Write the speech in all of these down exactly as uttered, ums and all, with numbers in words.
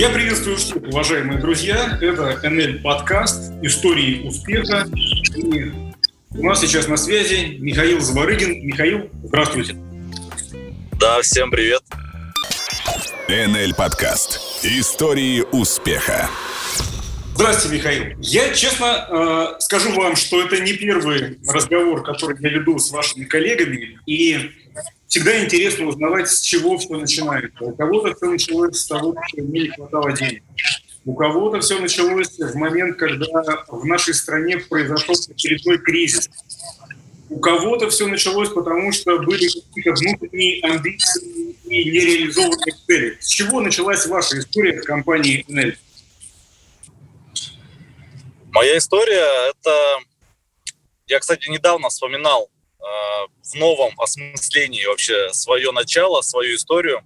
Я приветствую всех, уважаемые друзья. Это эн эл подкаст «Истории успеха». И у нас сейчас на связи Михаил Зворыгин. Михаил, здравствуйте. Да, всем привет. эн эл подкаст «Истории успеха». Здравствуйте, Михаил. Я честно э, скажу вам, что это не первый разговор, который я веду с вашими коллегами, и всегда интересно узнавать, с чего все начинается. У кого-то все началось с того, что не хватало денег. У кого-то все началось в момент, когда в нашей стране произошел очередной кризис. У кого-то все началось, потому что были какие-то внутренние амбиции и нереализованные цели. С чего началась ваша история в компании «эн эл»? Моя история — это... Я, кстати, недавно вспоминал э, в новом осмыслении вообще свое начало, свою историю.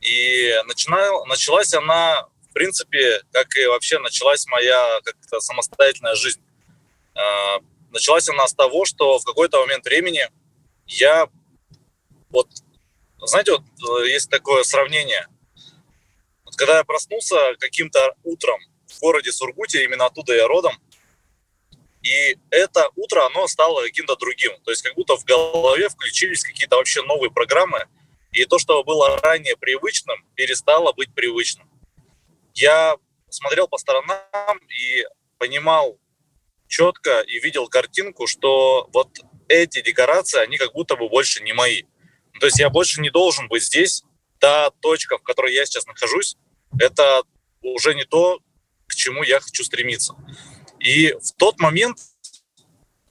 И начинал, началась она, в принципе, как и вообще началась моя как-то самостоятельная жизнь. Э, началась она с того, что в какой-то момент времени я... Вот, знаете, вот есть такое сравнение. Вот, когда я проснулся каким-то утром, в городе Сургуте, именно оттуда я родом. И это утро, оно стало каким-то другим. То есть как будто в голове включились какие-то вообще новые программы. И то, что было ранее привычным, перестало быть привычным. Я смотрел по сторонам и понимал четко и видел картинку, что вот эти декорации, они как будто бы больше не мои. То есть я больше не должен быть здесь. Та точка, в которой я сейчас нахожусь, это уже не то, к чему я хочу стремиться. И в тот момент,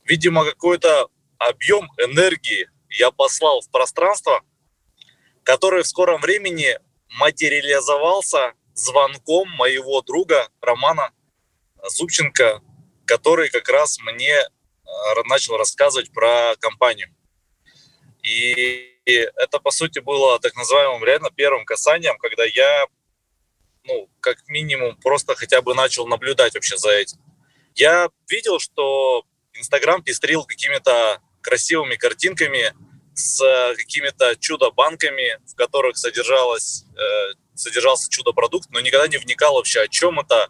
видимо, какой-то объем энергии я послал в пространство, который в скором времени материализовался звонком моего друга Романа Зубченко, который как раз мне начал рассказывать про компанию. И это, по сути, было так называемым реально первым касанием, когда я ну, как минимум, просто хотя бы начал наблюдать вообще за этим. Я видел, что Инстаграм пестрил какими-то красивыми картинками с какими-то чудо-банками, в которых содержалось, э, содержался чудо-продукт, но никогда не вникал вообще, о чем это,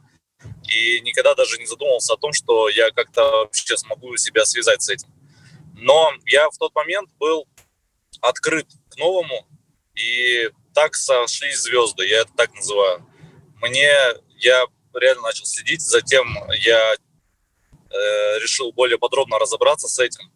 и никогда даже не задумывался о том, что я как-то вообще смогу себя связать с этим. Но я в тот момент был открыт к новому, и так сошлись звезды, я это так называю. Мне, я реально начал следить, затем я э, решил более подробно разобраться с этим.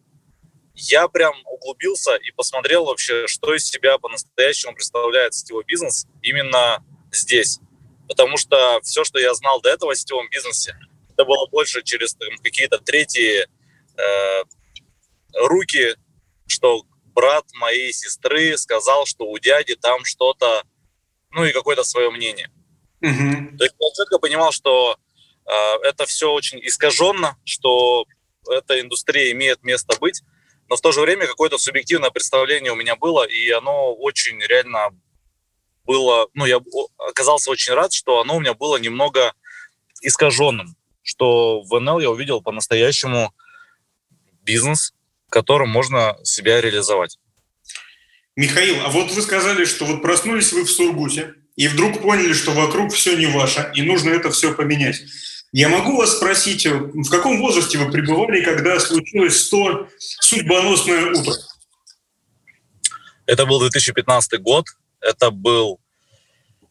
Я прям углубился и посмотрел вообще, что из себя по-настоящему представляет сетевой бизнес именно здесь. Потому что все, что я знал до этого о сетевом бизнесе, это было больше через там, какие-то третьи э, руки, что брат моей сестры сказал, что у дяди там что-то, ну и какое-то свое мнение. Mm-hmm. То есть я четко понимал, что э, это все очень искаженно, что эта индустрия имеет место быть, но в то же время какое-то субъективное представление у меня было, и оно очень реально было, ну я оказался очень рад, что оно у меня было немного искаженным, что в эн эл я увидел по-настоящему бизнес, которым можно себя реализовать. Михаил, а вот вы сказали, что вот проснулись вы в Сургуте, и вдруг поняли, что вокруг все не ваше, и нужно это все поменять. Я могу вас спросить, в каком возрасте вы пребывали, когда случилось то судьбоносное утро? Это был две тысячи пятнадцатый год, это был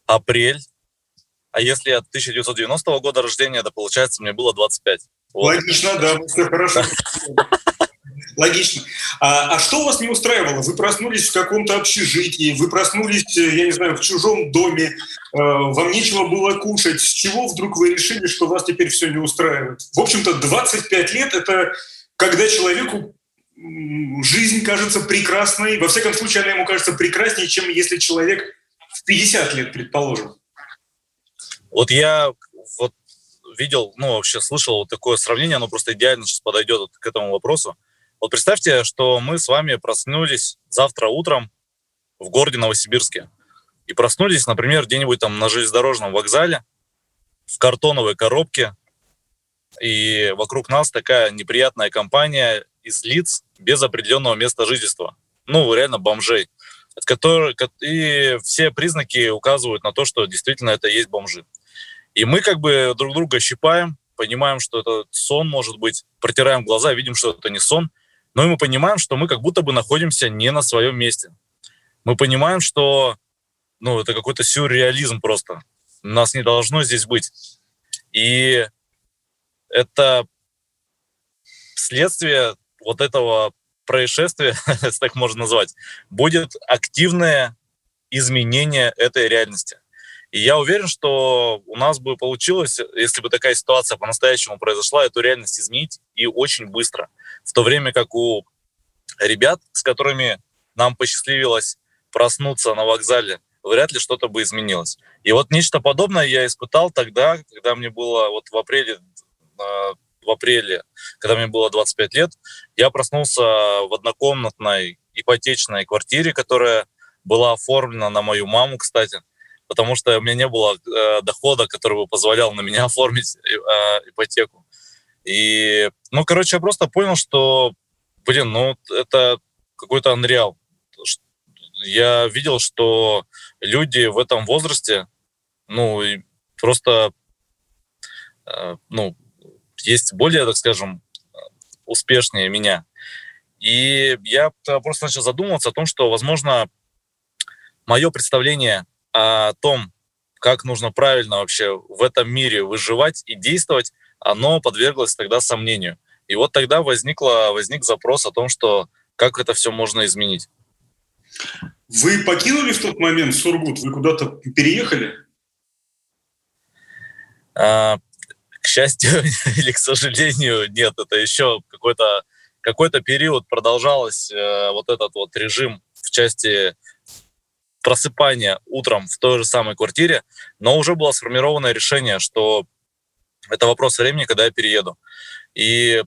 апрель, а если от тысяча девятьсот девяностого года рождения, то получается мне было двадцать пять. Логично, вот. Да, все хорошо. Логично. А, а что вас не устраивало? Вы проснулись в каком-то общежитии, вы проснулись, я не знаю, в чужом доме, э, вам нечего было кушать. С чего вдруг вы решили, что вас теперь все не устраивает? В общем-то, двадцать пять лет – это когда человеку жизнь кажется прекрасной. Во всяком случае, она ему кажется прекраснее, чем если человек в пятьдесят лет, предположим. Вот я вот видел, ну, вообще слышал вот такое сравнение, оно просто идеально сейчас подойдет вот к этому вопросу. Вот представьте, что мы с вами проснулись завтра утром в городе Новосибирске и проснулись, например, где-нибудь там на железнодорожном вокзале в картоновой коробке, и вокруг нас такая неприятная компания из лиц без определенного места жительства. Ну, реально бомжей. который, и все признаки указывают на то, что действительно это есть бомжи. И мы как бы друг друга щипаем, понимаем, что это сон, может быть, протираем глаза, видим, что это не сон, но и мы понимаем, что мы как будто бы находимся не на своем месте. Мы понимаем, что ну, это какой-то сюрреализм просто. Нас не должно здесь быть. И это следствие вот этого происшествия, если так можно назвать, будет активное изменение этой реальности. И я уверен, что у нас бы получилось, если бы такая ситуация по-настоящему произошла, эту реальность изменить и очень быстро. В то время как у ребят, с которыми нам посчастливилось проснуться на вокзале, вряд ли что-то бы изменилось. И вот нечто подобное я испытал тогда, когда мне было вот в апреле, в апреле, когда мне было двадцать пять лет, я проснулся в однокомнатной ипотечной квартире, которая была оформлена на мою маму, кстати, потому что у меня не было э, дохода, который бы позволял на меня оформить э, ипотеку. И, ну, короче, я просто понял, что, блин, ну, это какой-то анреал. Я видел, что люди в этом возрасте, ну, и просто, э, ну, есть более, так скажем, успешнее меня. И я просто начал задумываться о том, что, возможно, мое представление о том, как нужно правильно вообще в этом мире выживать и действовать, оно подверглось тогда сомнению. И вот тогда возникло, возник запрос о том, что как это все можно изменить. Вы покинули в тот момент Сургут? Вы куда-то переехали? А, к счастью или к сожалению, нет. Это еще какой-то, какой-то период продолжалось э, вот этот вот режим в части просыпания утром в той же самой квартире, но уже было сформировано решение, что это вопрос времени, когда я перееду. И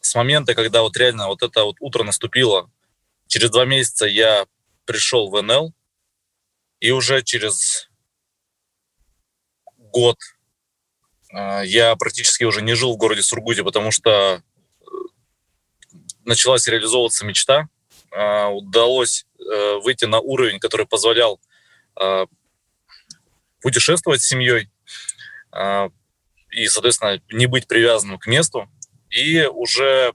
с момента, когда вот реально вот это вот утро наступило, через два месяца я пришел в эн эл, и уже через год э, я практически уже не жил в городе Сургуте, потому что началась реализовываться мечта, э, удалось э, выйти на уровень, который позволял э, путешествовать с семьей э, и, соответственно, не быть привязанным к месту. И уже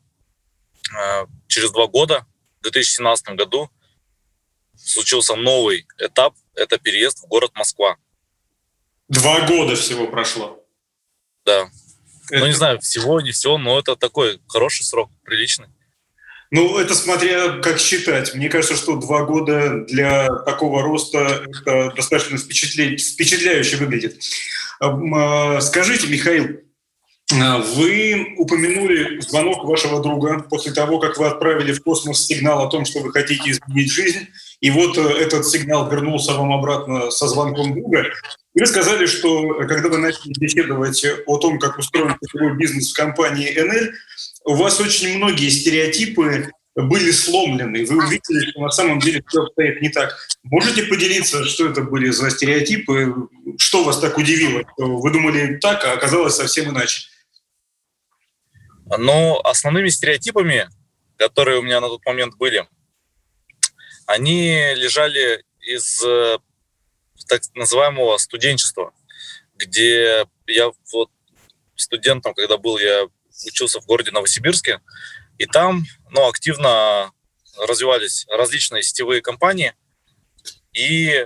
э, через два года, в две тысячи семнадцатом году, случился новый этап, это переезд в город Москва. Два года всего прошло. Да. Это... Ну, не знаю, всего, не всего, но это такой хороший срок, приличный. Ну, это смотря как считать. Мне кажется, что два года для такого роста это достаточно впечатля... впечатляюще выглядит. Скажите, Михаил, вы упомянули звонок вашего друга после того, как вы отправили в космос сигнал о том, что вы хотите изменить жизнь, и вот этот сигнал вернулся вам обратно со звонком друга. И вы сказали, что когда вы начали беседовать о том, как устроен такой бизнес в компании эн эл, у вас очень многие стереотипы были сломлены. Вы увидели, что на самом деле все обстоит не так. Можете поделиться, что это были за стереотипы? Что вас так удивило? Вы думали так, а оказалось совсем иначе. Но основными стереотипами, которые у меня на тот момент были, они лежали из так называемого студенчества, где я вот студентом, когда был, я учился в городе Новосибирске, и там ну, активно развивались различные сетевые компании. И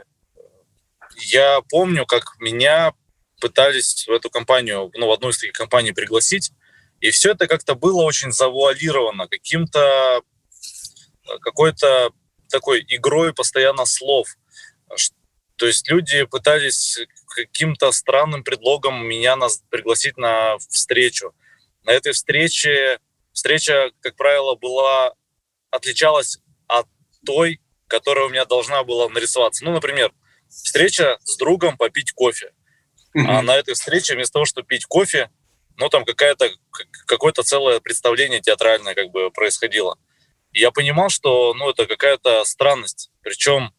я помню, как меня пытались в эту компанию, ну, в одну из таких компаний пригласить. И все это как-то было очень завуалировано каким-то, какой-то такой игрой постоянно слов. То есть люди пытались каким-то странным предлогом меня нас пригласить на встречу. На этой встрече встреча, как правило, была, отличалась от той, которая у меня должна была нарисоваться. Ну, например, встреча с другом попить кофе. А на этой встрече вместо того, чтобы пить кофе, ну, там какая-то, какое-то целое представление театральное как бы происходило. И я понимал, что, ну, это какая-то странность. Причем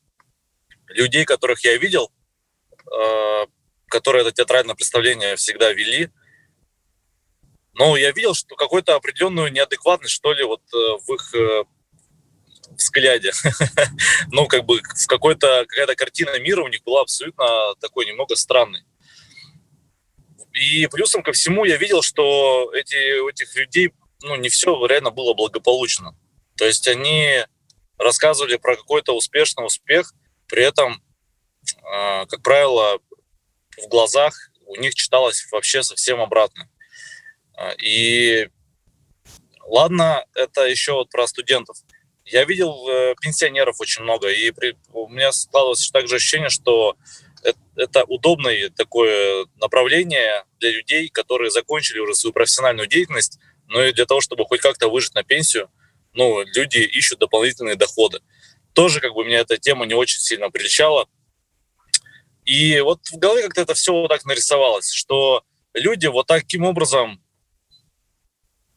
людей, которых я видел, э, которые это театральное представление всегда вели, ну, я видел, что какую-то определенную неадекватность, что ли, вот э, в их, э, взгляде. Ну, как бы в какой-то какая-то картина мира у них была абсолютно такой немного странной. И плюсом ко всему я видел, что эти, у этих людей, ну, не все реально было благополучно. То есть они рассказывали про какой-то успешный успех, при этом, э, как правило, в глазах у них читалось вообще совсем обратно. И ладно, это еще вот про студентов. Я видел э, пенсионеров очень много, и при, у меня складывалось также ощущение, что это, это удобное такое направление для людей, которые закончили уже свою профессиональную деятельность, но и для того, чтобы хоть как-то выжить на пенсию, ну, люди ищут дополнительные доходы. Тоже как бы меня эта тема не очень сильно приличала. И вот в голове как-то это все вот так нарисовалось, что люди вот таким образом,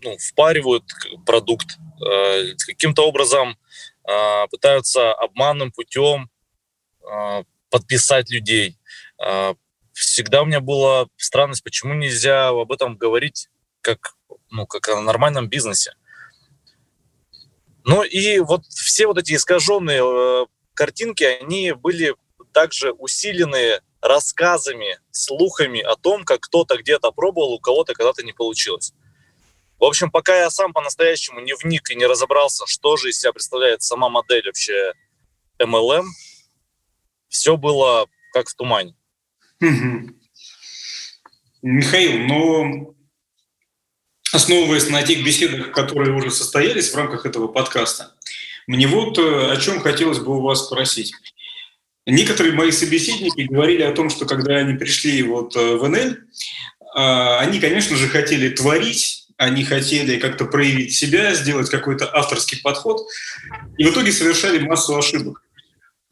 ну, впаривают продукт, э, каким-то образом э, пытаются обманным путем э, подписать людей. Э, всегда у меня была странность, почему нельзя об этом говорить как, ну, как о нормальном бизнесе. Ну и вот все вот эти искаженные э, картинки, они были также усилены рассказами, слухами о том, как кто-то где-то пробовал, у кого-то когда-то не получилось. В общем, пока я сам по-настоящему не вник и не разобрался, что же из себя представляет сама модель вообще эм эл эм, все было как в тумане. Угу. Михаил, но основываясь на тех беседах, которые уже состоялись в рамках этого подкаста, мне вот о чем хотелось бы у вас спросить. Некоторые мои собеседники говорили о том, что когда они пришли вот в эн эл, они, конечно же, хотели творить, они хотели как-то проявить себя, сделать какой-то авторский подход, и в итоге совершали массу ошибок.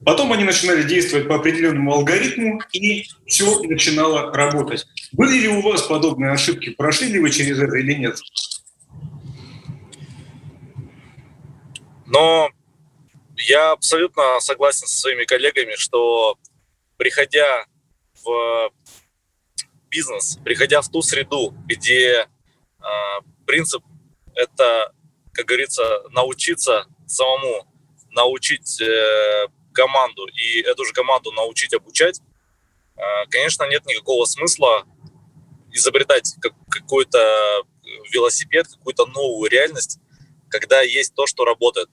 Потом они начинали действовать по определенному алгоритму, и все начинало работать. Были ли у вас подобные ошибки? Прошли ли вы через это или нет? Но я абсолютно согласен со своими коллегами, что приходя в бизнес, приходя в ту среду, где принцип – это, как говорится, научиться самому, научить э, команду и эту же команду научить обучать. Э, конечно, нет никакого смысла изобретать как, какой-то велосипед, какую-то новую реальность, когда есть то, что работает.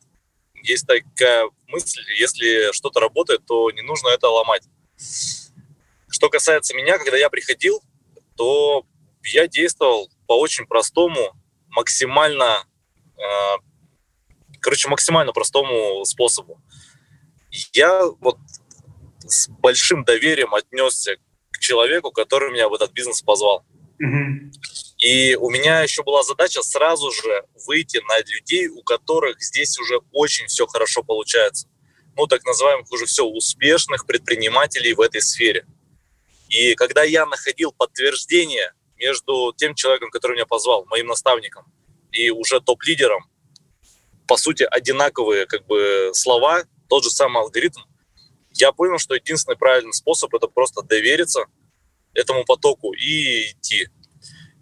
Есть такая мысль, если что-то работает, то не нужно это ломать. Что касается меня, когда я приходил, то я действовал по очень простому, максимально, э, короче, максимально простому способу. Я вот с большим доверием отнесся к человеку, который меня в этот бизнес позвал. Mm-hmm. И у меня еще была задача сразу же выйти на людей, у которых здесь уже очень все хорошо получается. Ну, так называемых уже все успешных предпринимателей в этой сфере. И когда я находил подтверждение между тем человеком, который меня позвал, моим наставником, и уже топ-лидером, по сути, одинаковые как бы слова, тот же самый алгоритм, я понял, что единственный правильный способ – это просто довериться этому потоку и идти.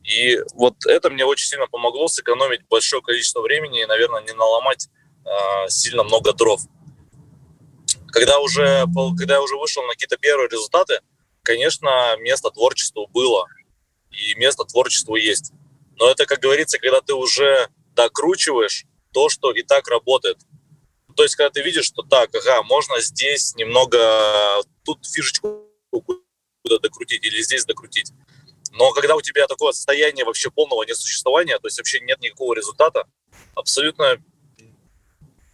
И вот это мне очень сильно помогло сэкономить большое количество времени и, наверное, не наломать э, сильно много дров. Когда, уже, когда я уже вышел на какие-то первые результаты, конечно, место творчеству было. И место творчеству есть. Но это, как говорится, когда ты уже докручиваешь то, что и так работает. То есть, когда ты видишь, что так, ага, можно здесь немного, тут фишечку куда-то докрутить или здесь докрутить. Но когда у тебя такое состояние вообще полного несуществования, то есть вообще нет никакого результата, абсолютно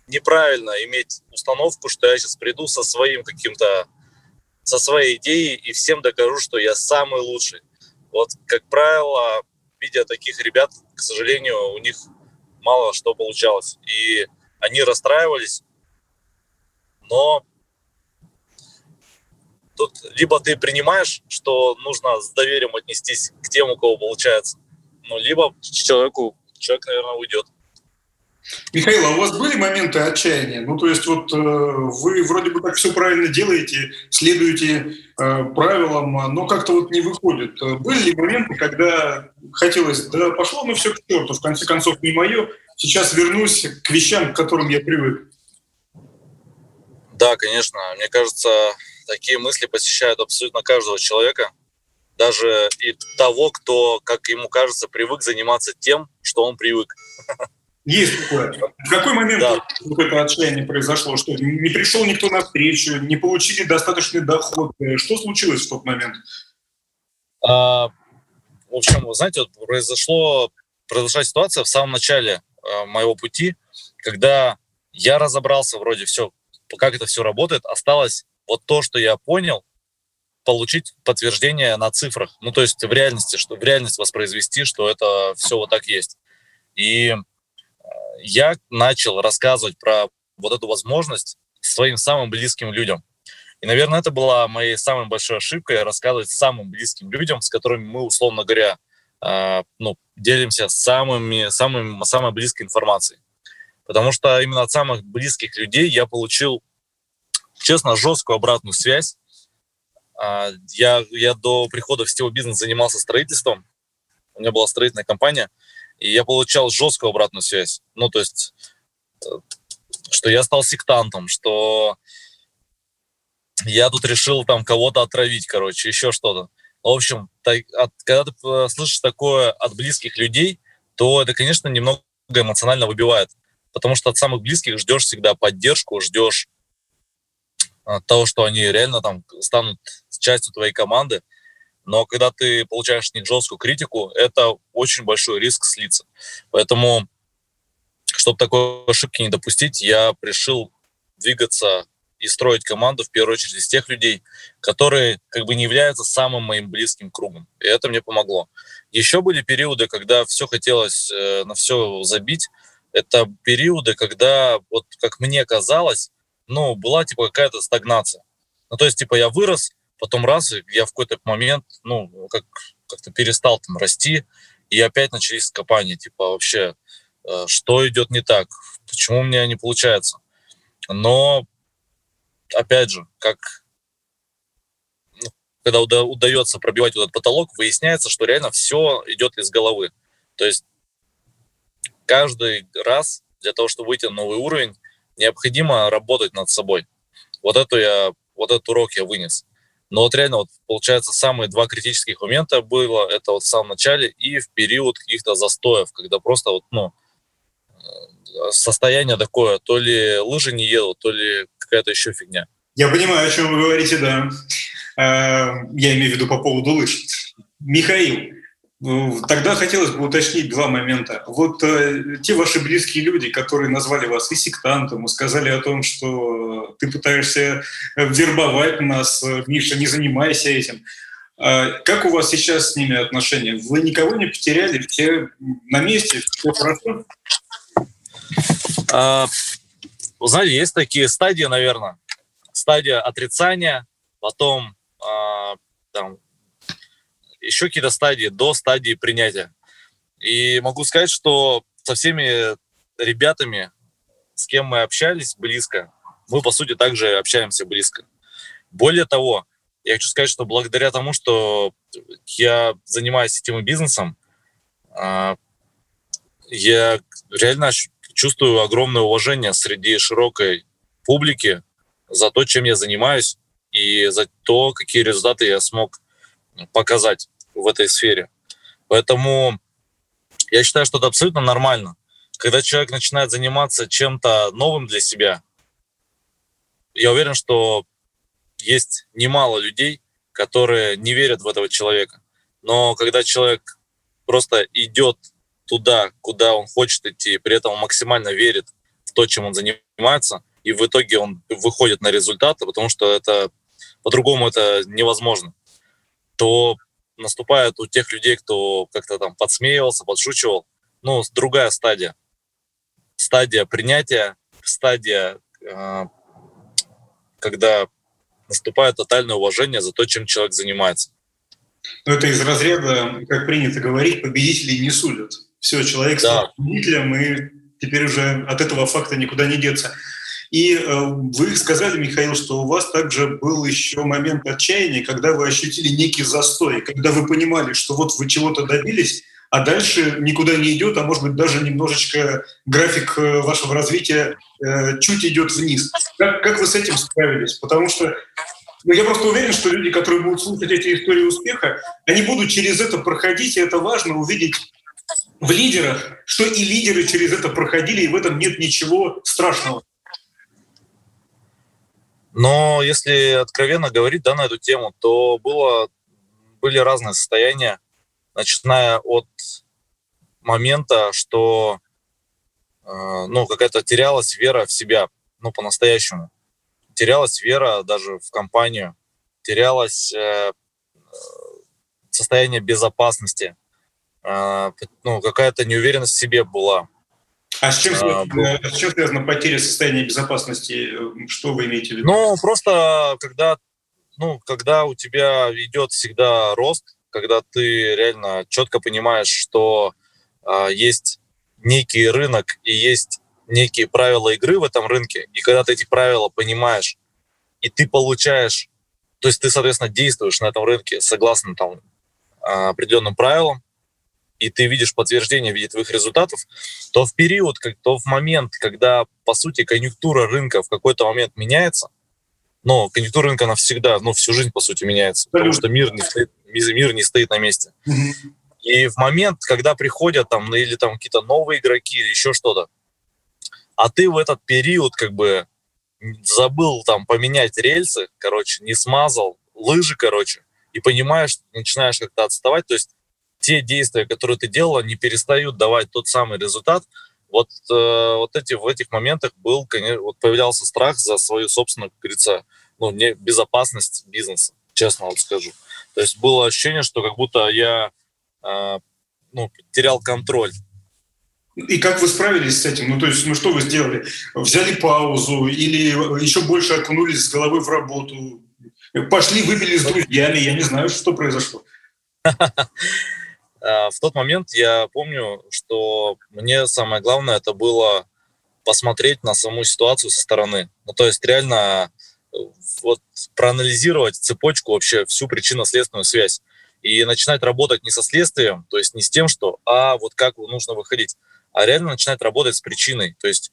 неправильно иметь установку, что я сейчас приду со своим каким-то, со своей идеей и всем докажу, что я самый лучший. Вот, как правило, видя таких ребят, к сожалению, у них мало что получалось. И они расстраивались, но тут либо ты принимаешь, что нужно с доверием отнестись к тем, у кого получается, ну, либо человеку, человек, наверное, уйдет. Михаил, а у вас были моменты отчаяния? Ну, то есть вот э, вы вроде бы как все правильно делаете, следуете э, правилам, но как-то вот не выходит. Были ли моменты, когда хотелось, да пошло, ну все к черту, в конце концов не мое, сейчас вернусь к вещам, к которым я привык? Да, конечно. Мне кажется, такие мысли посещают абсолютно каждого человека, даже и того, кто, как ему кажется, привык заниматься тем, что он привык. Есть такое. В какой момент да. какое-то отчаяние произошло? Что не пришел никто навстречу, не получили достаточный доход? Что случилось в тот момент? А, в общем, вы знаете, вот произошло, произошла ситуация в самом начале э, моего пути, когда я разобрался вроде все, как это все работает. Осталось вот то, что я понял, получить подтверждение на цифрах. Ну, то есть в реальности, что в реальность воспроизвести, что это все вот так есть. И я начал рассказывать про вот эту возможность своим самым близким людям. И, наверное, это была моей самой большой ошибкой — рассказывать самым близким людям, с которыми мы, условно говоря, э, ну, делимся самыми, самыми, самой близкой информацией. Потому что именно от самых близких людей я получил, честно, жесткую обратную связь. Э, я, я до прихода в сетевой бизнес занимался строительством. У меня была строительная компания. И я получал жесткую обратную связь. Ну, то есть, что я стал сектантом, что я тут решил там кого-то отравить, короче, еще что-то. В общем, так, от, когда ты слышишь такое от близких людей, то это, конечно, немного эмоционально выбивает. Потому что от самых близких ждешь всегда поддержку, ждешь того, что они реально там станут частью твоей команды. Но когда ты получаешь от них жесткую критику, это очень большой риск слиться. Поэтому, чтобы такой ошибки не допустить, я решил двигаться и строить команду в первую очередь из тех людей, которые как бы не являются самым моим близким кругом. И это мне помогло. Еще были периоды, когда все хотелось э, на все забить. Это периоды, когда, вот как мне казалось, ну, была типа какая-то стагнация. Ну, то есть, типа, я вырос. Потом раз, я в какой-то момент, ну, как, как-то перестал там расти, и опять начались копания, типа, вообще, э, что идет не так, почему у меня не получается. Но, опять же, как, ну, когда уда- удается пробивать вот этот потолок, выясняется, что реально все идет из головы. То есть каждый раз для того, чтобы выйти на новый уровень, необходимо работать над собой. Вот, эту я, вот этот урок я вынес. Но вот реально, вот, получается, самые два критических момента было, это вот в самом начале и в период каких-то застоев, когда просто вот, ну, состояние такое, то ли лыжи не едут, то ли какая-то еще фигня. Я понимаю, о чем вы говорите, да. Я имею в виду по поводу лыж. Михаил, тогда хотелось бы уточнить два момента. Вот те ваши близкие люди, которые назвали вас и сектантом, и сказали о том, что ты пытаешься вербовать нас, Миша, не занимайся этим. Как у вас сейчас с ними отношения? Вы никого не потеряли? Все на месте? Все хорошо? А, знаете, есть такие стадии, наверное. Стадия отрицания, потом а, там... еще какие-то стадии, до стадии принятия. И могу сказать, что со всеми ребятами, с кем мы общались близко, мы, по сути, также общаемся близко. Более того, я хочу сказать, что благодаря тому, что я занимаюсь сетевым бизнесом, я реально чувствую огромное уважение среди широкой публики за то, чем я занимаюсь, и за то, какие результаты я смог показать в этой сфере. Поэтому я считаю, что это абсолютно нормально. Когда человек начинает заниматься чем-то новым для себя, я уверен, что есть немало людей, которые не верят в этого человека. Но когда человек просто идет туда, куда он хочет идти, при этом он максимально верит в то, чем он занимается, и в итоге он выходит на результаты, потому что это по-другому это невозможно, то наступает у тех людей, кто как-то там подсмеивался, подшучивал, ну, другая стадия. Стадия принятия, стадия, э, когда наступает тотальное уважение за то, чем человек занимается. Ну, это из разряда, как принято говорить, победителей не судят. Все, человек да. стал победителем, и теперь уже от этого факта никуда не деться. И вы сказали, Михаил, что у вас также был еще момент отчаяния, когда вы ощутили некий застой, когда вы понимали, что вот вы чего-то добились, а дальше никуда не идет, а может быть даже немножечко график вашего развития чуть идет вниз. Как, как вы с этим справились? Потому что ну, я просто уверен, что люди, которые будут слушать эти истории успеха, они будут через это проходить, и это важно увидеть в лидерах, что и лидеры через это проходили, и в этом нет ничего страшного. Но если откровенно говорить да, на эту тему, то было, были разные состояния, начиная от момента, что э, ну, какая-то терялась вера в себя, ну, по-настоящему. Терялась вера даже в компанию, терялось э, состояние безопасности, э, ну, какая-то неуверенность в себе была. А с чем, а, с чем связана потеря состояния безопасности? Что вы имеете в виду? Ну, просто когда, ну, когда у тебя идет всегда рост, когда ты реально четко понимаешь, что а, есть некий рынок и есть некие правила игры в этом рынке, и когда ты эти правила понимаешь, и ты получаешь, то есть ты, соответственно, действуешь на этом рынке согласно там, определенным правилам, и ты видишь подтверждение в виде твоих результатов, то в период, то в момент, когда, по сути, конъюнктура рынка в какой-то момент меняется, но конъюнктура рынка она всегда, ну, всю жизнь, по сути, меняется, потому что мир не стоит, мир не стоит на месте. И в момент, когда приходят там, или там какие-то новые игроки, или еще что-то, а ты в этот период как бы забыл там поменять рельсы, короче, не смазал лыжи, короче, и понимаешь, начинаешь как-то отставать, то есть те действия, которые ты делал, они перестают давать тот самый результат. Вот, э, вот эти, в этих моментах был, конечно, вот появлялся страх за свою собственную, как говорится, ну, не, безопасность бизнеса, честно вам скажу. То есть было ощущение, что как будто я э, ну, терял контроль. И как вы справились с этим? Ну, то есть, ну, что вы сделали? Взяли паузу или еще больше окунулись с головы в работу? Пошли, выпили с друзьями? Я не знаю, что произошло. В тот момент я помню, что мне самое главное это было посмотреть на саму ситуацию со стороны. Ну, то есть реально вот, проанализировать цепочку, вообще всю причинно-следственную связь. И начинать работать не со следствием, то есть не с тем, что «а вот как нужно выходить», а реально начинать работать с причиной. То есть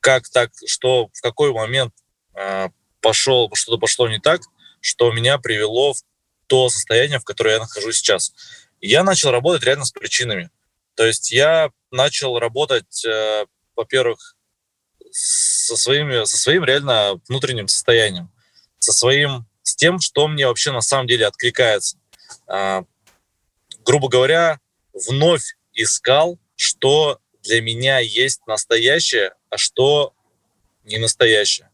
как так, что в какой момент э, пошел, что-то пошло не так, что меня привело в то состояние, в котором я нахожусь сейчас. Я начал работать реально с причинами. То есть я начал работать, э, во-первых, со своими, со своим реально внутренним состоянием, со своим, с тем, что мне вообще на самом деле откликается. Э, грубо говоря, вновь искал, что для меня есть настоящее, а что не настоящее.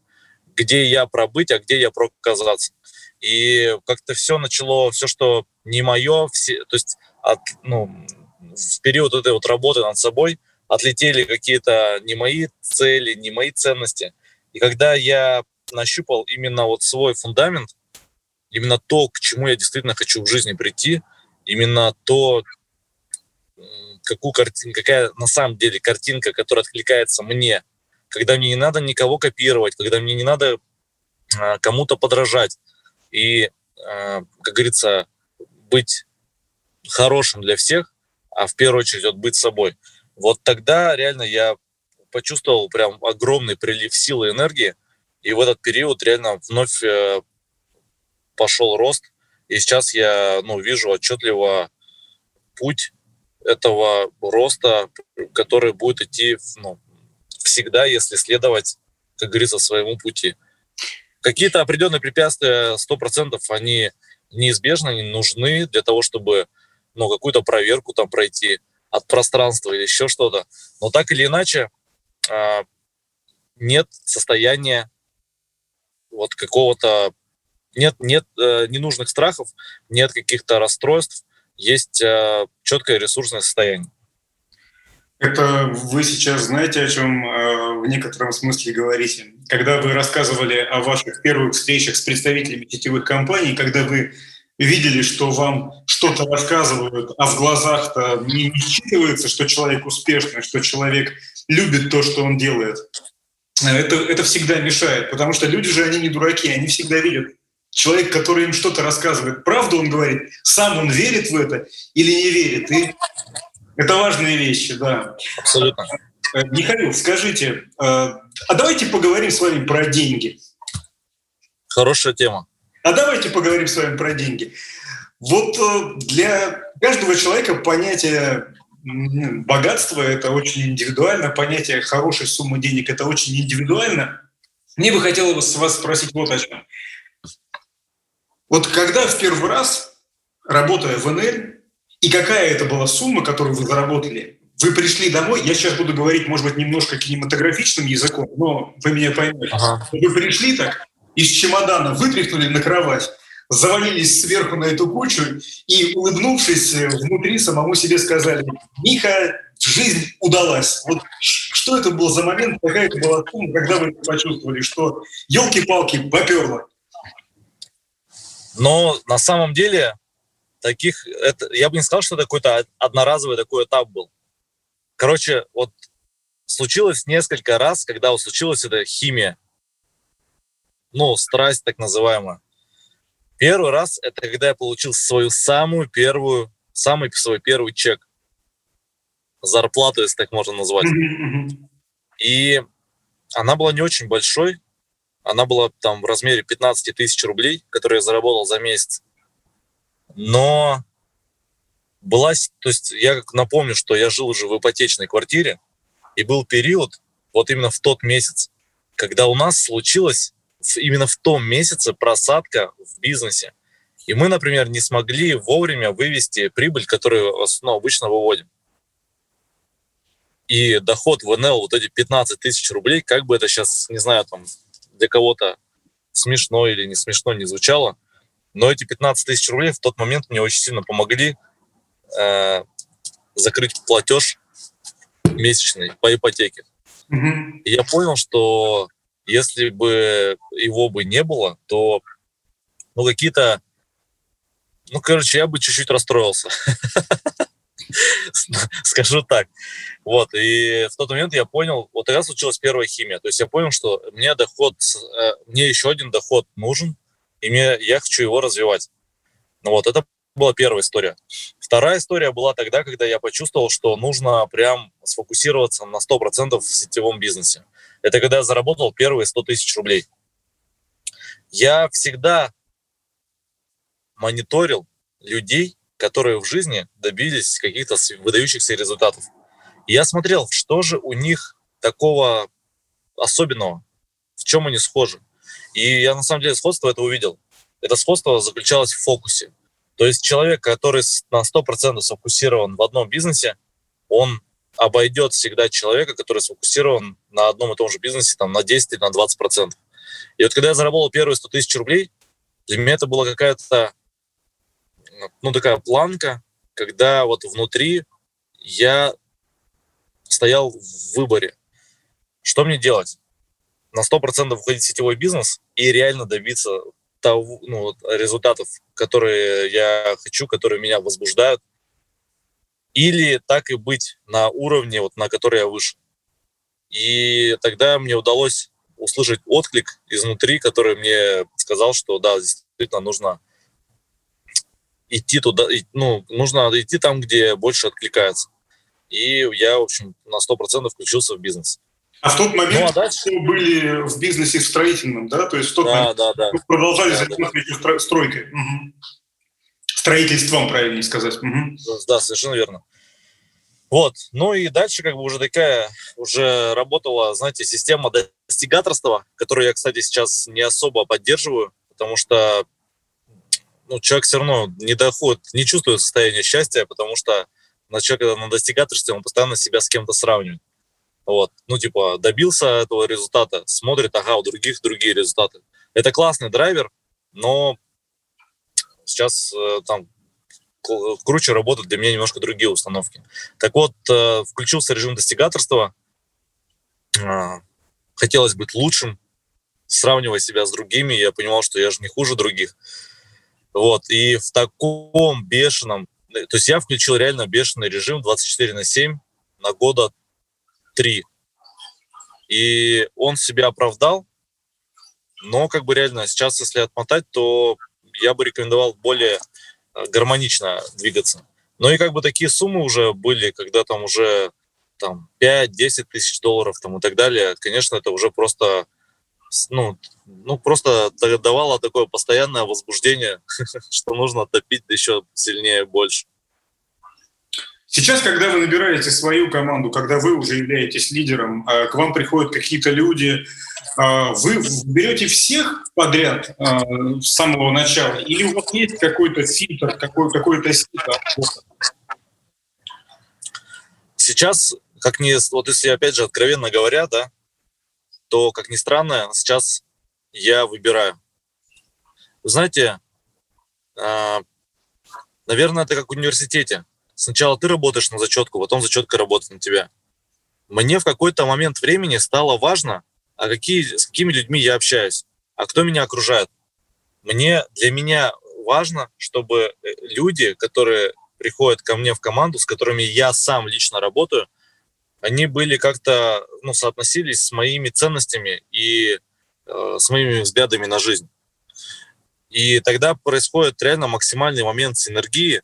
Где я пробыть, а где я проказаться. И как-то все начало, все, что не мое, все, то есть от, ну, в период этой вот работы над собой отлетели какие-то не мои цели, не мои ценности. И когда я нащупал именно вот свой фундамент, именно то, к чему я действительно хочу в жизни прийти, именно то, какую картинку, какая на самом деле картинка, которая откликается мне, когда мне не надо никого копировать, когда мне не надо э, кому-то подражать и, э, как говорится, быть хорошим для всех, а в первую очередь вот, быть собой. Вот тогда реально я почувствовал прям огромный прилив силы и энергии, и в этот период реально вновь э, пошел рост, и сейчас я ну, вижу отчетливо путь этого роста, который будет идти ну, всегда, если следовать, как говорится, своему пути. Какие-то определенные препятствия сто процентов они неизбежны, они нужны для того, чтобы ну, какую-то проверку там пройти от пространства или еще что-то. Но так или иначе нет состояния вот какого-то... Нет, нет ненужных страхов, нет каких-то расстройств, есть э, четкое ресурсное состояние. Это вы сейчас знаете, о чем э, в некотором смысле говорите. Когда вы рассказывали о ваших первых встречах с представителями сетевых компаний, когда вы видели, что вам что-то рассказывают, а в глазах-то не считывается, что человек успешный, что человек любит то, что он делает, это, это всегда мешает, потому что люди же, они не дураки, они всегда видят. Человек, который им что-то рассказывает, правду он говорит, сам он верит в это или не верит. И Это важные вещи, да. Абсолютно. Михаил, скажите, а давайте поговорим с вами про деньги. Хорошая тема. А давайте поговорим с вами про деньги. Вот для каждого человека понятие богатства — это очень индивидуально, понятие хорошей суммы денег — это очень индивидуально. Мне бы хотелось вас спросить вот о чем. Вот когда в первый раз, работая в эн эл, и какая это была сумма, которую вы заработали, вы пришли домой, я сейчас буду говорить, может быть, немножко кинематографичным языком, но вы меня поймете. Ага. Вы пришли так, из чемодана вытряхнули на кровать, завалились сверху на эту кучу и, улыбнувшись, внутри самому себе сказали: «Миха, жизнь удалась». Вот что это был за момент, какая это была сумма, когда вы почувствовали, что елки-палки, поперло? Но на самом деле таких, это, я бы не сказал, что это какой-то одноразовый такой этап был. Короче, вот случилось несколько раз, когда вот случилась эта химия, ну, страсть так называемая. Первый раз — это когда я получил свою самую первую, самый свой первый чек. Зарплату, если так можно назвать. И она была не очень большой. Она была там в размере пятнадцать тысяч рублей, которые я заработал за месяц. Но была... То есть я напомню, что я жил уже в ипотечной квартире, и был период вот именно в тот месяц, когда у нас случилась именно в том месяце просадка в бизнесе. И мы, например, не смогли вовремя вывести прибыль, которую ну, обычно выводим. И доход в эн эл, вот эти пятнадцать тысяч рублей, как бы это сейчас, не знаю, там... для кого-то смешно или не смешно не звучало, но эти пятнадцать тысяч рублей в тот момент мне очень сильно помогли э, закрыть платеж месячный по ипотеке. Mm-hmm. И я понял, что если бы его бы не было, то ну какие-то... Ну, короче, я бы чуть-чуть расстроился. Скажу так. Вот. И в тот момент я понял, вот тогда случилась первая химия. То есть я понял, что мне доход, мне еще один доход нужен, и мне, я хочу его развивать. Вот. Это была первая история. Вторая история была тогда, когда я почувствовал, что нужно прям сфокусироваться на сто процентов в сетевом бизнесе. Это когда я заработал первые сто тысяч рублей. Я всегда мониторил людей, которые в жизни добились каких-то выдающихся результатов. И я смотрел, что же у них такого особенного, в чем они схожи. И я на самом деле сходство это увидел. Это сходство заключалось в фокусе. То есть человек, который на сто процентов сфокусирован в одном бизнесе, он обойдет всегда человека, который сфокусирован на одном и том же бизнесе там, на десять или на двадцать процентов. И вот когда я заработал первые сто тысяч рублей, для меня это была какая-то ну, такая планка, когда вот внутри я стоял в выборе, что мне делать? На сто процентов уходить в сетевой бизнес и реально добиться того, ну, результатов, которые я хочу, которые меня возбуждают, или так и быть на уровне, вот, на который я вышел. И тогда мне удалось услышать отклик изнутри, который мне сказал, что да, действительно нужно идти туда, ну, нужно идти там, где больше откликается. И я, в общем, на сто процентов включился в бизнес. А в тот момент ну, а дальше... вы были в бизнесе в строительном, да? То есть в тот да, момент да, да. вы продолжали да, заниматься да. стройкой. Угу. Строительством, правильнее сказать. Угу. Да, совершенно верно. Вот. Ну и дальше как бы уже такая, уже работала, знаете, система достигаторства, которую я, кстати, сейчас не особо поддерживаю, потому что ну, человек все равно не доходит, не чувствует состояние счастья, потому что на человека на достигаторстве он постоянно себя с кем-то сравнивает. Вот. Ну, типа, добился этого результата, смотрит, ага, у других другие результаты. Это классный драйвер, но сейчас там круче работают для меня немножко другие установки. Так вот, включился режим достигаторства. Хотелось быть лучшим, сравнивая себя с другими. Я понимал, что я же не хуже других. Вот, и в таком бешеном... То есть я включил реально бешеный режим двадцать четыре на семь на года три. И он себя оправдал, но как бы реально сейчас, если отмотать, то я бы рекомендовал более гармонично двигаться. Ну и как бы такие суммы уже были, когда там уже там, пять-десять тысяч долларов там, и так далее. Конечно, это уже просто, ну, ну, просто давало такое постоянное возбуждение, что нужно топить еще сильнее, больше. Сейчас, когда вы набираете свою команду, когда вы уже являетесь лидером, к вам приходят какие-то люди, вы берете всех подряд с самого начала? Или у вас есть какой-то фильтр, какой-то фильтр? Сейчас, как ни, вот если опять же откровенно говоря, да, то, как ни странно, сейчас я выбираю. Вы знаете, наверное, это как в университете. Сначала ты работаешь на зачетку, потом зачетка работает на тебя. Мне в какой-то момент времени стало важно, а какие, с какими людьми я общаюсь, а кто меня окружает. Мне, для меня важно, чтобы люди, которые приходят ко мне в команду, с которыми я сам лично работаю, они были как-то, ну, соотносились с моими ценностями и э, с моими взглядами на жизнь. И тогда происходит реально максимальный момент синергии,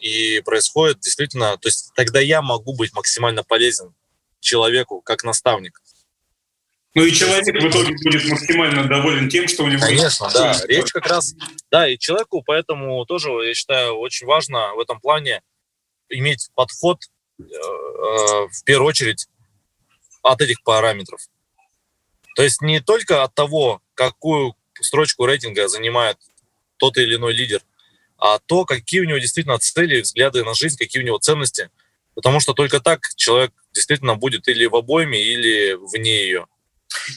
и происходит действительно, то есть тогда я могу быть максимально полезен человеку как наставник. Ну и человек в итоге будет максимально доволен тем, что у него... Конечно, да. Речь как раз... Да, и человеку, поэтому тоже, я считаю, очень важно в этом плане иметь подход э, в первую очередь от этих параметров. То есть не только от того, какую строчку рейтинга занимает тот или иной лидер, а то, какие у него действительно цели, взгляды на жизнь, какие у него ценности. Потому что только так человек действительно будет или в обойме, или вне ее.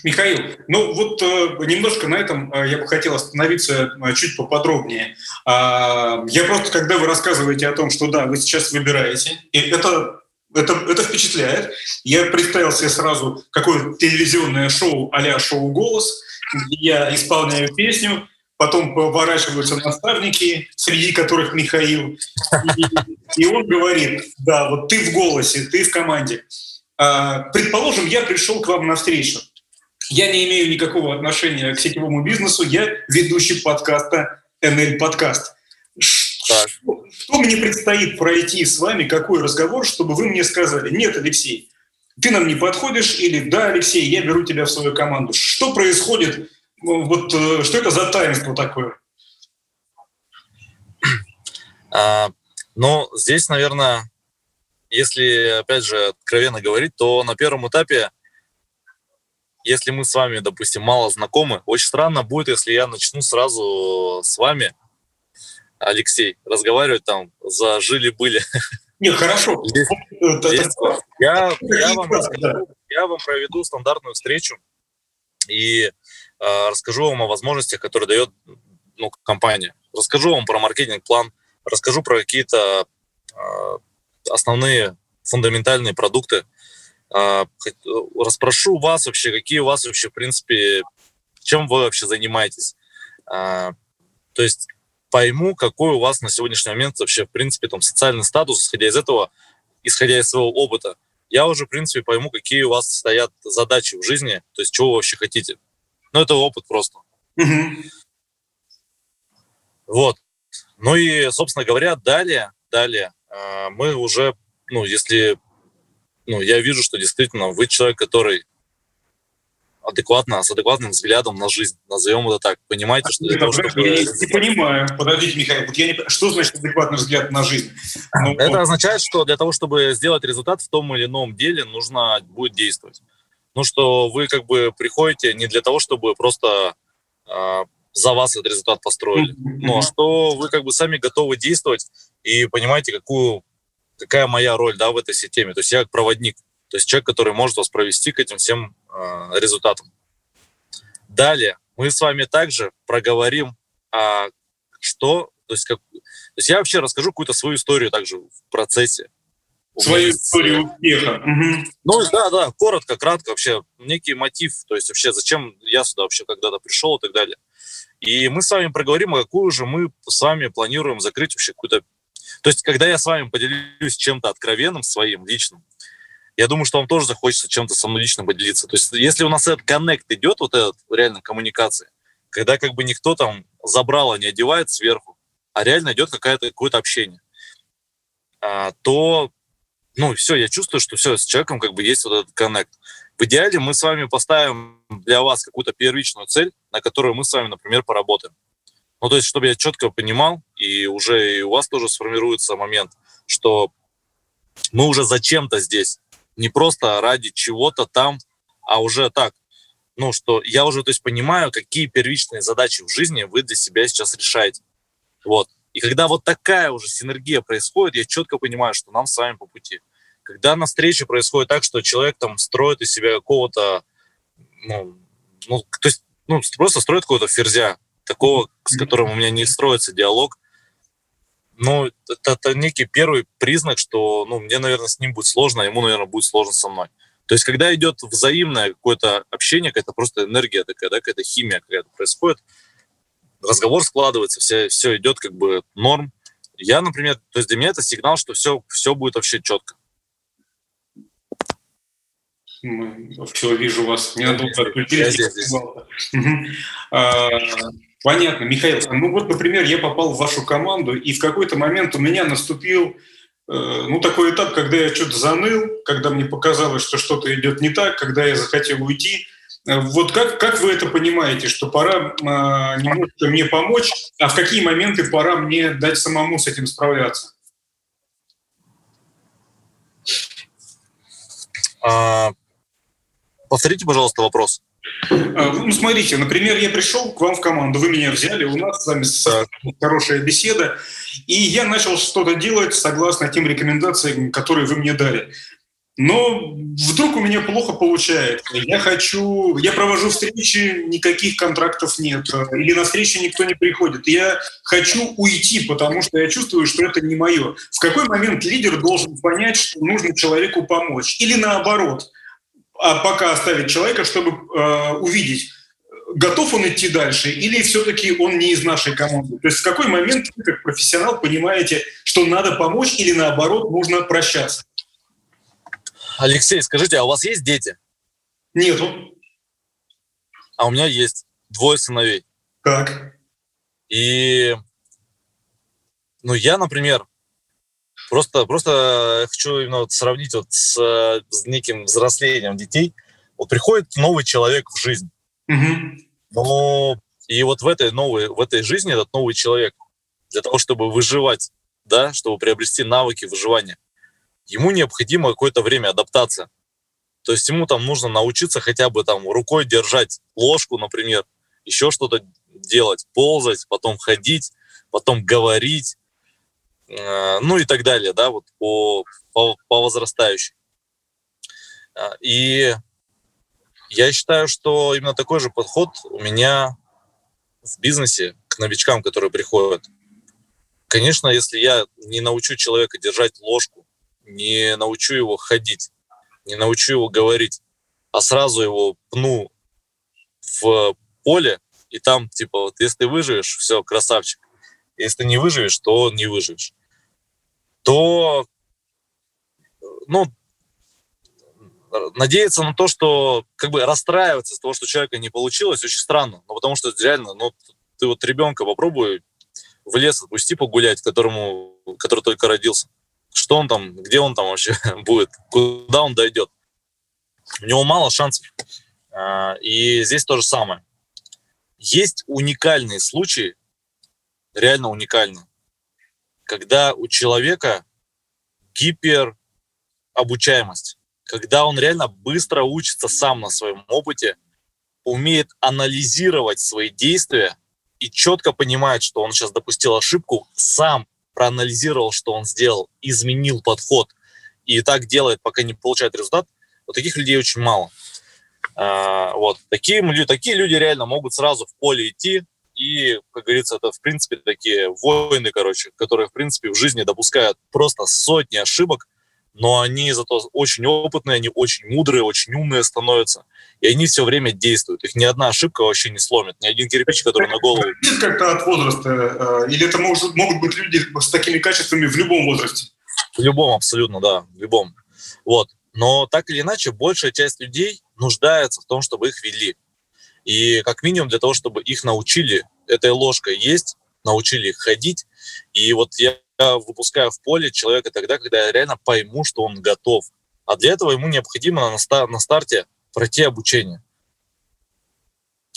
Михаил, ну вот э, немножко на этом э, я бы хотел остановиться э, чуть поподробнее. Э, я просто, когда вы рассказываете о том, что да, вы сейчас выбираете, и это... Это, это впечатляет. Я представил себе сразу какое-то телевизионное шоу а-ля шоу «Голос», где я исполняю песню, потом поворачиваются наставники, среди которых Михаил, и, и он говорит: да, вот ты в «Голосе», ты в команде. Предположим, я пришел к вам на встречу. Я не имею никакого отношения к сетевому бизнесу, я ведущий подкаста «эн эл Подкаст». Так. Что, что мне предстоит пройти с вами, какой разговор, чтобы вы мне сказали: нет, Алексей, ты нам не подходишь, или да, Алексей, я беру тебя в свою команду. Что происходит, вот, что это за таинство такое? А, ну, здесь, наверное, если, опять же, откровенно говорить, то на первом этапе, если мы с вами, допустим, мало знакомы, очень странно будет, если я начну сразу с вами, Алексей, разговаривать там за жили-были. Нет, хорошо. Здесь, здесь я, я, вам расскажу, я вам проведу стандартную встречу и э, расскажу вам о возможностях, которые дает, ну, компания. Расскажу вам про маркетинг-план, расскажу про какие-то э, основные фундаментальные продукты. Э, расспрошу вас вообще, какие у вас вообще, в принципе, чем вы вообще занимаетесь. Э, то есть пойму, какой у вас на сегодняшний момент вообще, в принципе, там, социальный статус, исходя из этого, исходя из своего опыта. Я уже, в принципе, пойму, какие у вас стоят задачи в жизни, то есть чего вы вообще хотите. Ну, это опыт просто. Mm-hmm. Вот. Ну и, собственно говоря, далее, далее э, мы уже, ну, если... Ну, я вижу, что действительно вы человек, который адекватно, с адекватным взглядом на жизнь, назовем это так. Понимаете, а что это того, чтобы... Я не понимаю. Подождите, Михаил, вот я не... что значит адекватный взгляд на жизнь? Ну, это вот означает, что для того, чтобы сделать результат в том или ином деле, нужно будет действовать. Ну, что вы как бы приходите не для того, чтобы просто э, за вас этот результат построили, но а что вы как бы сами готовы действовать и понимаете, какую, какая моя роль, да, в этой системе. То есть я как проводник. То есть человек, который может вас провести к этим всем э, результатам. Далее мы с вами также проговорим, а, что, то есть, как, то есть я вообще расскажу какую-то свою историю также в процессе. Свою есть, историю успеха. Угу. Ну да, да, коротко, кратко вообще некий мотив, то есть вообще зачем я сюда вообще когда-то пришел и так далее. И мы с вами проговорим, а какую же мы с вами планируем закрыть вообще какую-то. То есть когда я с вами поделюсь чем-то откровенным своим личным, я думаю, что вам тоже захочется чем-то со мной лично поделиться. То есть если у нас этот коннект идет, вот этот реально коммуникация, когда как бы никто там забрало не одевает сверху, а реально идет какое-то, какое-то общение. то, ну, все, я чувствую, что все, с человеком как бы есть вот этот коннект. В идеале мы с вами поставим для вас какую-то первичную цель, на которую мы с вами, например, поработаем. Ну, то есть, чтобы я четко понимал, и уже и у вас тоже сформируется момент, что мы уже зачем-то здесь, не просто ради чего-то там, а уже так, ну, что я уже, то есть, понимаю, какие первичные задачи в жизни вы для себя сейчас решаете. Вот. И когда вот такая уже синергия происходит, я четко понимаю, что нам с вами по пути. Когда на встрече происходит так, что человек там строит из себя какого-то, ну, ну, то есть, ну, просто строит какого-то ферзя, такого, с которым у меня не строится диалог, ну, это, это некий первый признак, что, ну, мне, наверное, с ним будет сложно, а ему, наверное, будет сложно со мной. То есть, когда идет взаимное какое-то общение, какая-то просто энергия такая, да, какая-то химия какая-то происходит, разговор складывается, все, все идет как бы норм. Я, например, то есть для меня это сигнал, что все, все будет вообще четко. Все, вижу вас. Ненадолго отключились. Понятно, Михаил. Ну вот, например, я попал в вашу команду, и в какой-то момент у меня наступил ну, такой этап, когда я что-то заныл, когда мне показалось, что что-то идет не так, когда я захотел уйти. Вот как, как вы это понимаете, что пора э, немножко мне помочь, а в какие моменты пора мне дать самому с этим справляться? А, повторите, пожалуйста, вопрос. А, ну, смотрите, например, я пришел к вам в команду, вы меня взяли, у нас с вами хорошая беседа, и я начал что-то делать согласно тем рекомендациям, которые вы мне дали. Но вдруг у меня плохо получается. Я хочу, я провожу встречи, никаких контрактов нет. Или на встречи никто не приходит. Я хочу уйти, потому что я чувствую, что это не мое. В какой момент лидер должен понять, что нужно человеку помочь? Или наоборот, а пока оставить человека, чтобы э, увидеть, готов он идти дальше, или все-таки он не из нашей команды. То есть в какой момент вы, как профессионал, понимаете, что надо помочь, или наоборот, нужно прощаться? Алексей, скажите, а у вас есть дети? Нету. А у меня есть двое сыновей. Так. И, ну, я, например, просто, просто хочу именно вот сравнить вот с, с неким взрослением детей. Вот приходит новый человек в жизнь. Угу. Ну, и вот в этой, новой, в этой жизни этот новый человек для того, чтобы выживать, да, чтобы приобрести навыки выживания, ему необходимо какое-то время адаптация. То есть ему там нужно научиться хотя бы там рукой держать ложку, например, еще что-то делать, ползать, потом ходить, потом говорить, э, ну и так далее, да, вот по, по, по возрастающей. И я считаю, что именно такой же подход у меня в бизнесе к новичкам, которые приходят. Конечно, если я не научу человека держать ложку, не научу его ходить, не научу его говорить, а сразу его пну в поле, и там, типа, вот если выживешь, все, красавчик. Если не выживешь, то не выживешь. То, ну, надеяться на то, что, как бы, расстраиваться из того, что человека не получилось, очень странно. Ну, потому что реально, ну, ты вот ребенка попробуй в лес отпусти погулять, которому, который только родился. Что он там, где он там вообще будет, куда он дойдет. У него мало шансов. И здесь то же самое. Есть уникальные случаи, реально уникальные, когда у человека гиперобучаемость, когда он реально быстро учится сам на своем опыте, умеет анализировать свои действия и четко понимает, что он сейчас допустил ошибку, сам проанализировал, что он сделал, изменил подход и так делает, пока не получает результат. Вот таких людей очень мало. А, вот. Такие, такие люди реально могут сразу в поле идти и, как говорится, это, в принципе, такие воины, короче, которые, в принципе, в жизни допускают просто сотни ошибок, но они зато очень опытные, они очень мудрые, очень умные становятся, и они все время действуют. Их ни одна ошибка вообще не сломит, ни один кирпич, который это на голову... Нет как-то от возраста? Или это может, могут быть люди с такими качествами в любом возрасте? В любом, абсолютно, да, в любом. Вот. Но так или иначе, большая часть людей нуждается в том, чтобы их вели. И как минимум для того, чтобы их научили этой ложкой есть, научили их ходить. И вот я Я выпускаю в поле человека тогда, когда я реально пойму, что он готов. А для этого ему необходимо на, стар- на старте пройти обучение,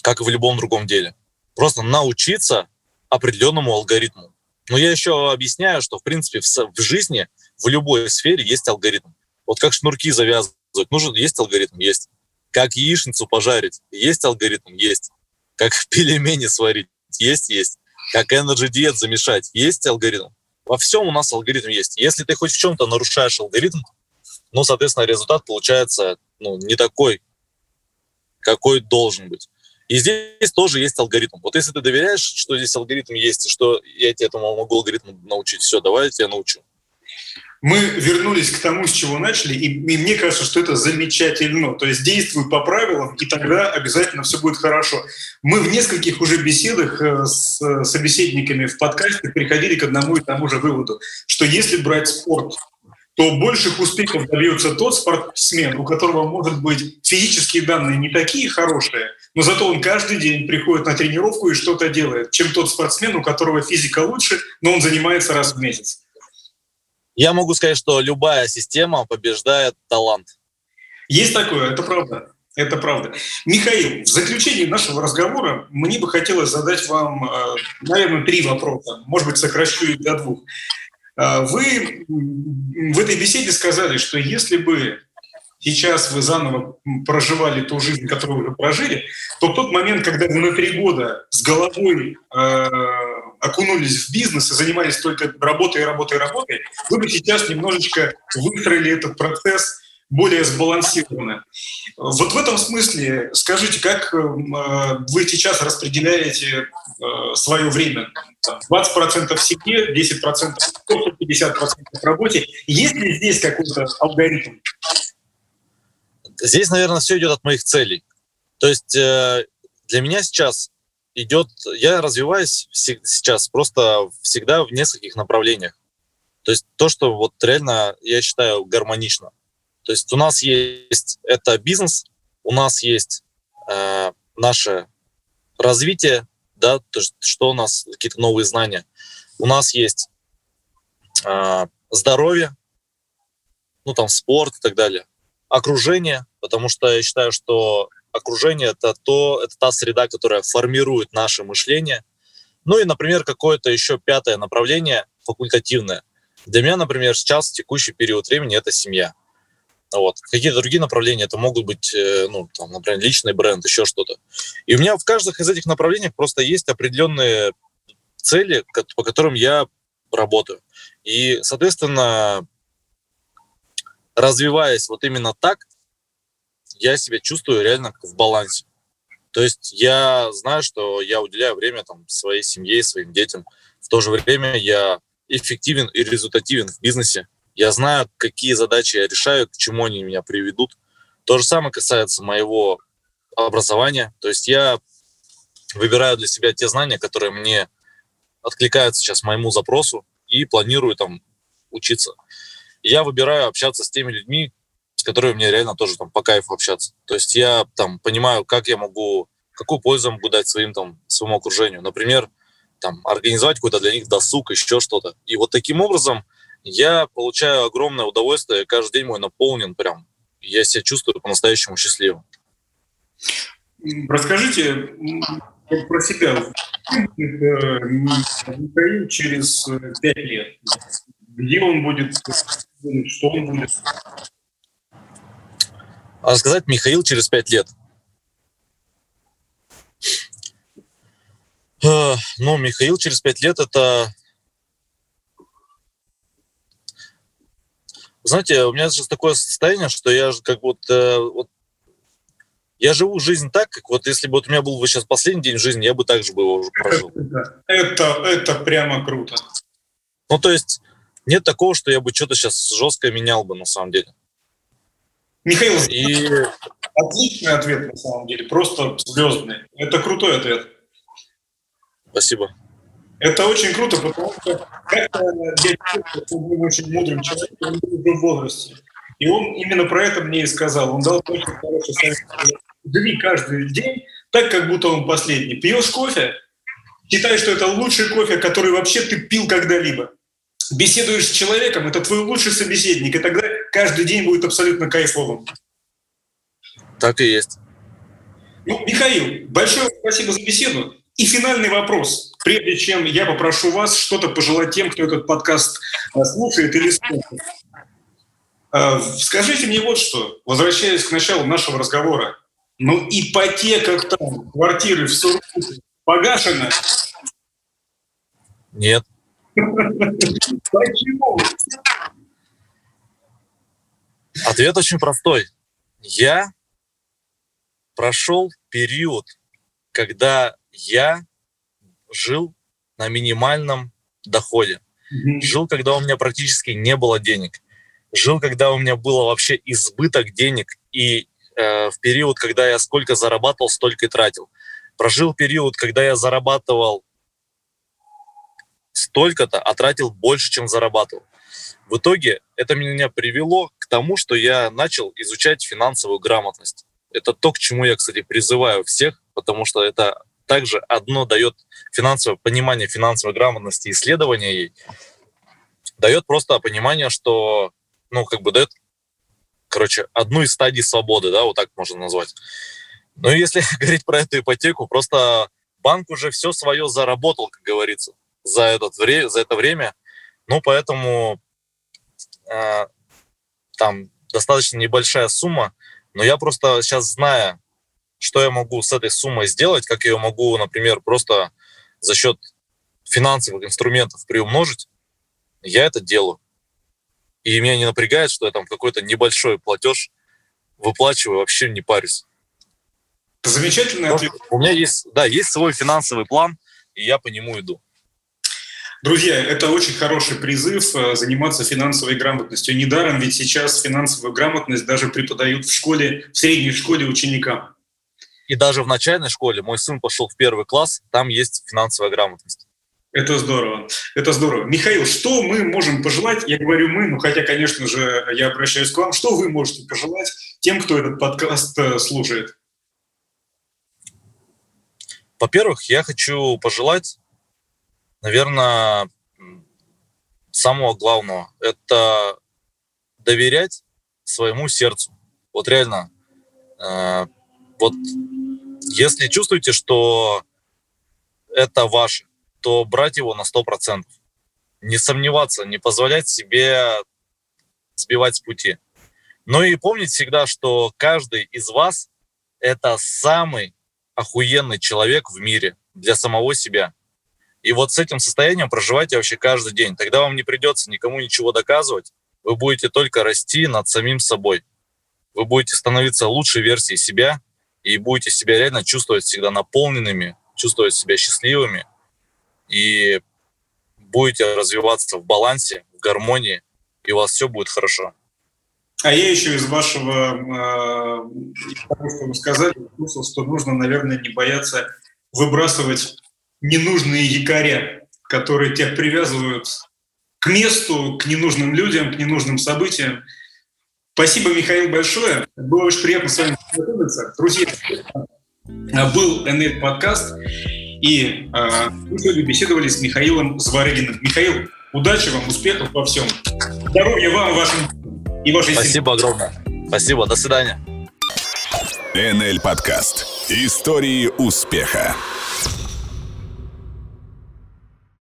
как и в любом другом деле. Просто научиться определенному алгоритму. Но я еще объясняю, что в принципе в, в жизни, в любой сфере есть алгоритм. Вот как шнурки завязывать, нужен, есть алгоритм, есть. Как яичницу пожарить, есть алгоритм, есть. Как пельмени сварить, есть, есть. Как energy diet замешать, есть алгоритм. Во всем у нас алгоритм есть. Если ты хоть в чем-то нарушаешь алгоритм, ну, соответственно, результат получается ну, не такой, какой должен быть. И здесь тоже есть алгоритм. Вот если ты доверяешь, что здесь алгоритм есть, и что я тебе этому могу алгоритму научить, все, давай я тебя научу. Мы вернулись к тому, с чего начали, и мне кажется, что это замечательно. То есть действуй по правилам, и тогда обязательно все будет хорошо. Мы в нескольких уже беседах с собеседниками в подкасте приходили к одному и тому же выводу, что если брать спорт, то больших успехов добьется тот спортсмен, у которого, может быть, физические данные не такие хорошие, но зато он каждый день приходит на тренировку и что-то делает, чем тот спортсмен, у которого физика лучше, но он занимается раз в месяц. Я могу сказать, что любая система побеждает талант. Есть такое, это правда. Это правда. Михаил, в заключении нашего разговора мне бы хотелось задать вам, наверное, три вопроса. Может быть, сокращу их до двух. Вы в этой беседе сказали, что если бы сейчас вы заново проживали ту жизнь, которую вы прожили, то в тот момент, когда вы на три года с головой э, окунулись в бизнес и занимались только работой, работой, работой, вы бы сейчас немножечко выстроили этот процесс более сбалансированно. Вот в этом смысле скажите, как э, вы сейчас распределяете э, свое время? двадцать процентов себе, десять процентов пятьдесят процентов работе. Есть ли здесь какой-то алгоритм? Здесь, наверное, все идет от моих целей. То есть э, для меня сейчас идет... Я развиваюсь вс- сейчас просто всегда в нескольких направлениях. То есть то, что вот реально, я считаю, гармонично. То есть у нас есть это бизнес, у нас есть э, наше развитие, да, то есть что у нас, какие-то новые знания. У нас есть э, здоровье, ну там спорт и так далее. Окружение, потому что я считаю, что окружение — это, то, это та среда, которая формирует наше мышление. Ну и, например, какое-то еще пятое направление, факультативное. Для меня, например, сейчас текущий период времени — это семья. Вот. Какие-то другие направления, это могут быть, ну, там, например, личный бренд, еще что-то. И у меня в каждом из этих направлений просто есть определенные цели, по которым я работаю. И, соответственно, развиваясь вот именно так, я себя чувствую реально в балансе. То есть я знаю, что я уделяю время там, своей семье, своим детям. В то же время я эффективен и результативен в бизнесе. Я знаю, какие задачи я решаю, к чему они меня приведут. То же самое касается моего образования. То есть я выбираю для себя те знания, которые мне откликаются сейчас моему запросу, и планирую там учиться. Я выбираю общаться с теми людьми, с которыми мне реально тоже там по кайфу общаться. То есть я там понимаю, как я могу, какую пользу могу дать своим там своему окружению. Например, там организовать какой-то для них досуг, еще что-то. И вот таким образом я получаю огромное удовольствие. Каждый день мой наполнен прям. Я себя чувствую по-настоящему счастливым. Расскажите про себя. Михаил через пять лет. Где он будет? Что он будет? Рассказать Михаил через пять лет. Ну, Михаил через пять лет — это... Знаете, у меня сейчас такое состояние, что я как будто... Вот, я живу жизнь так, как вот если бы вот у меня был бы сейчас последний день жизни, я бы так же бы его уже прожил. Это, это, это прямо круто. Ну, то есть... Нет такого, что я бы что-то сейчас жестко менял бы, на самом деле. Михаил, и... отличный ответ, на самом деле, просто звездный. Это крутой ответ. Спасибо. Это очень круто, потому что как-то я был очень мудрым человеком, он был уже в возрасте. И он именно про это мне и сказал. Он дал очень хороший совет. Живи каждый день так, как будто он последний. Пьешь кофе, считай, что это лучший кофе, который вообще ты пил когда-либо. беседуешь с человеком, это твой лучший собеседник, и тогда каждый день будет абсолютно кайфовым. Так и есть. Ну, Михаил, большое спасибо за беседу. И финальный вопрос, прежде чем я попрошу вас что-то пожелать тем, кто этот подкаст слушает или слушает. Скажите мне вот что, возвращаясь к началу нашего разговора. Ну, ипотека там, квартиры в Сургуте погашена? Нет. Почему? Ответ очень простой. Я прошел период, когда я жил на минимальном доходе. Mm-hmm. Жил, когда у меня практически не было денег. Жил, когда у меня было вообще избыток денег. И э, в период, когда я сколько зарабатывал, столько и тратил. Прожил период, когда я зарабатывал столько-то, а тратил больше, чем зарабатывал. В итоге это меня привело к тому, что я начал изучать финансовую грамотность. Это то, к чему я, кстати, призываю всех, потому что это также одно дает финансовое понимание финансовой грамотности, исследование ей, дает просто понимание, что, ну, как бы дает, короче, одну из стадий свободы, да, вот так можно назвать. Ну, если говорить про эту ипотеку, просто банк уже все свое заработал, как говорится, за, этот, за это время, ну, поэтому э, там достаточно небольшая сумма. Но я просто сейчас знаю, что я могу с этой суммой сделать, как ее могу, например, просто за счет финансовых инструментов приумножить, я это делаю. И меня не напрягает, что я там какой-то небольшой платеж выплачиваю, вообще не парюсь. Замечательный ответ. У меня есть, да, есть свой финансовый план, и я по нему иду. Друзья, это очень хороший призыв заниматься финансовой грамотностью. Недаром ведь сейчас финансовую грамотность даже преподают в школе, в средней школе ученикам. И даже в начальной школе мой сын пошел в первый класс, там есть финансовая грамотность. Это здорово, это здорово. Михаил, что мы можем пожелать? Я говорю мы, ну хотя, конечно же, я обращаюсь к вам. Что вы можете пожелать тем, кто этот подкаст слушает? Во-первых, я хочу пожелать, наверное, самого главного – это доверять своему сердцу. Вот реально, э, вот если чувствуете, что это ваше, то брать его на сто процентов. Не сомневаться, не позволять себе сбивать с пути. Ну и помнить всегда, что каждый из вас – это самый охуенный человек в мире для самого себя. И вот с этим состоянием проживайте вообще каждый день. Тогда вам не придется никому ничего доказывать. Вы будете только расти над самим собой. Вы будете становиться лучшей версией себя и будете себя реально чувствовать всегда наполненными, чувствовать себя счастливыми. И будете развиваться в балансе, в гармонии, и у вас все будет хорошо. А я еще из вашего, из того, что вы сказали, услышал, что нужно, наверное, не бояться выбрасывать ненужные якоря, которые тебя привязывают к месту, к ненужным людям, к ненужным событиям. Спасибо, Михаил, большое. Было очень приятно с вами познакомиться. Друзья, был эн эл подкаст, и э, мы сегодня беседовали с Михаилом Зворыгиным. Михаил, удачи вам, успехов во всем. Здоровья вам, вашим и вашей семье. Спасибо огромное. Спасибо, до свидания. эн эл подкаст. Истории успеха.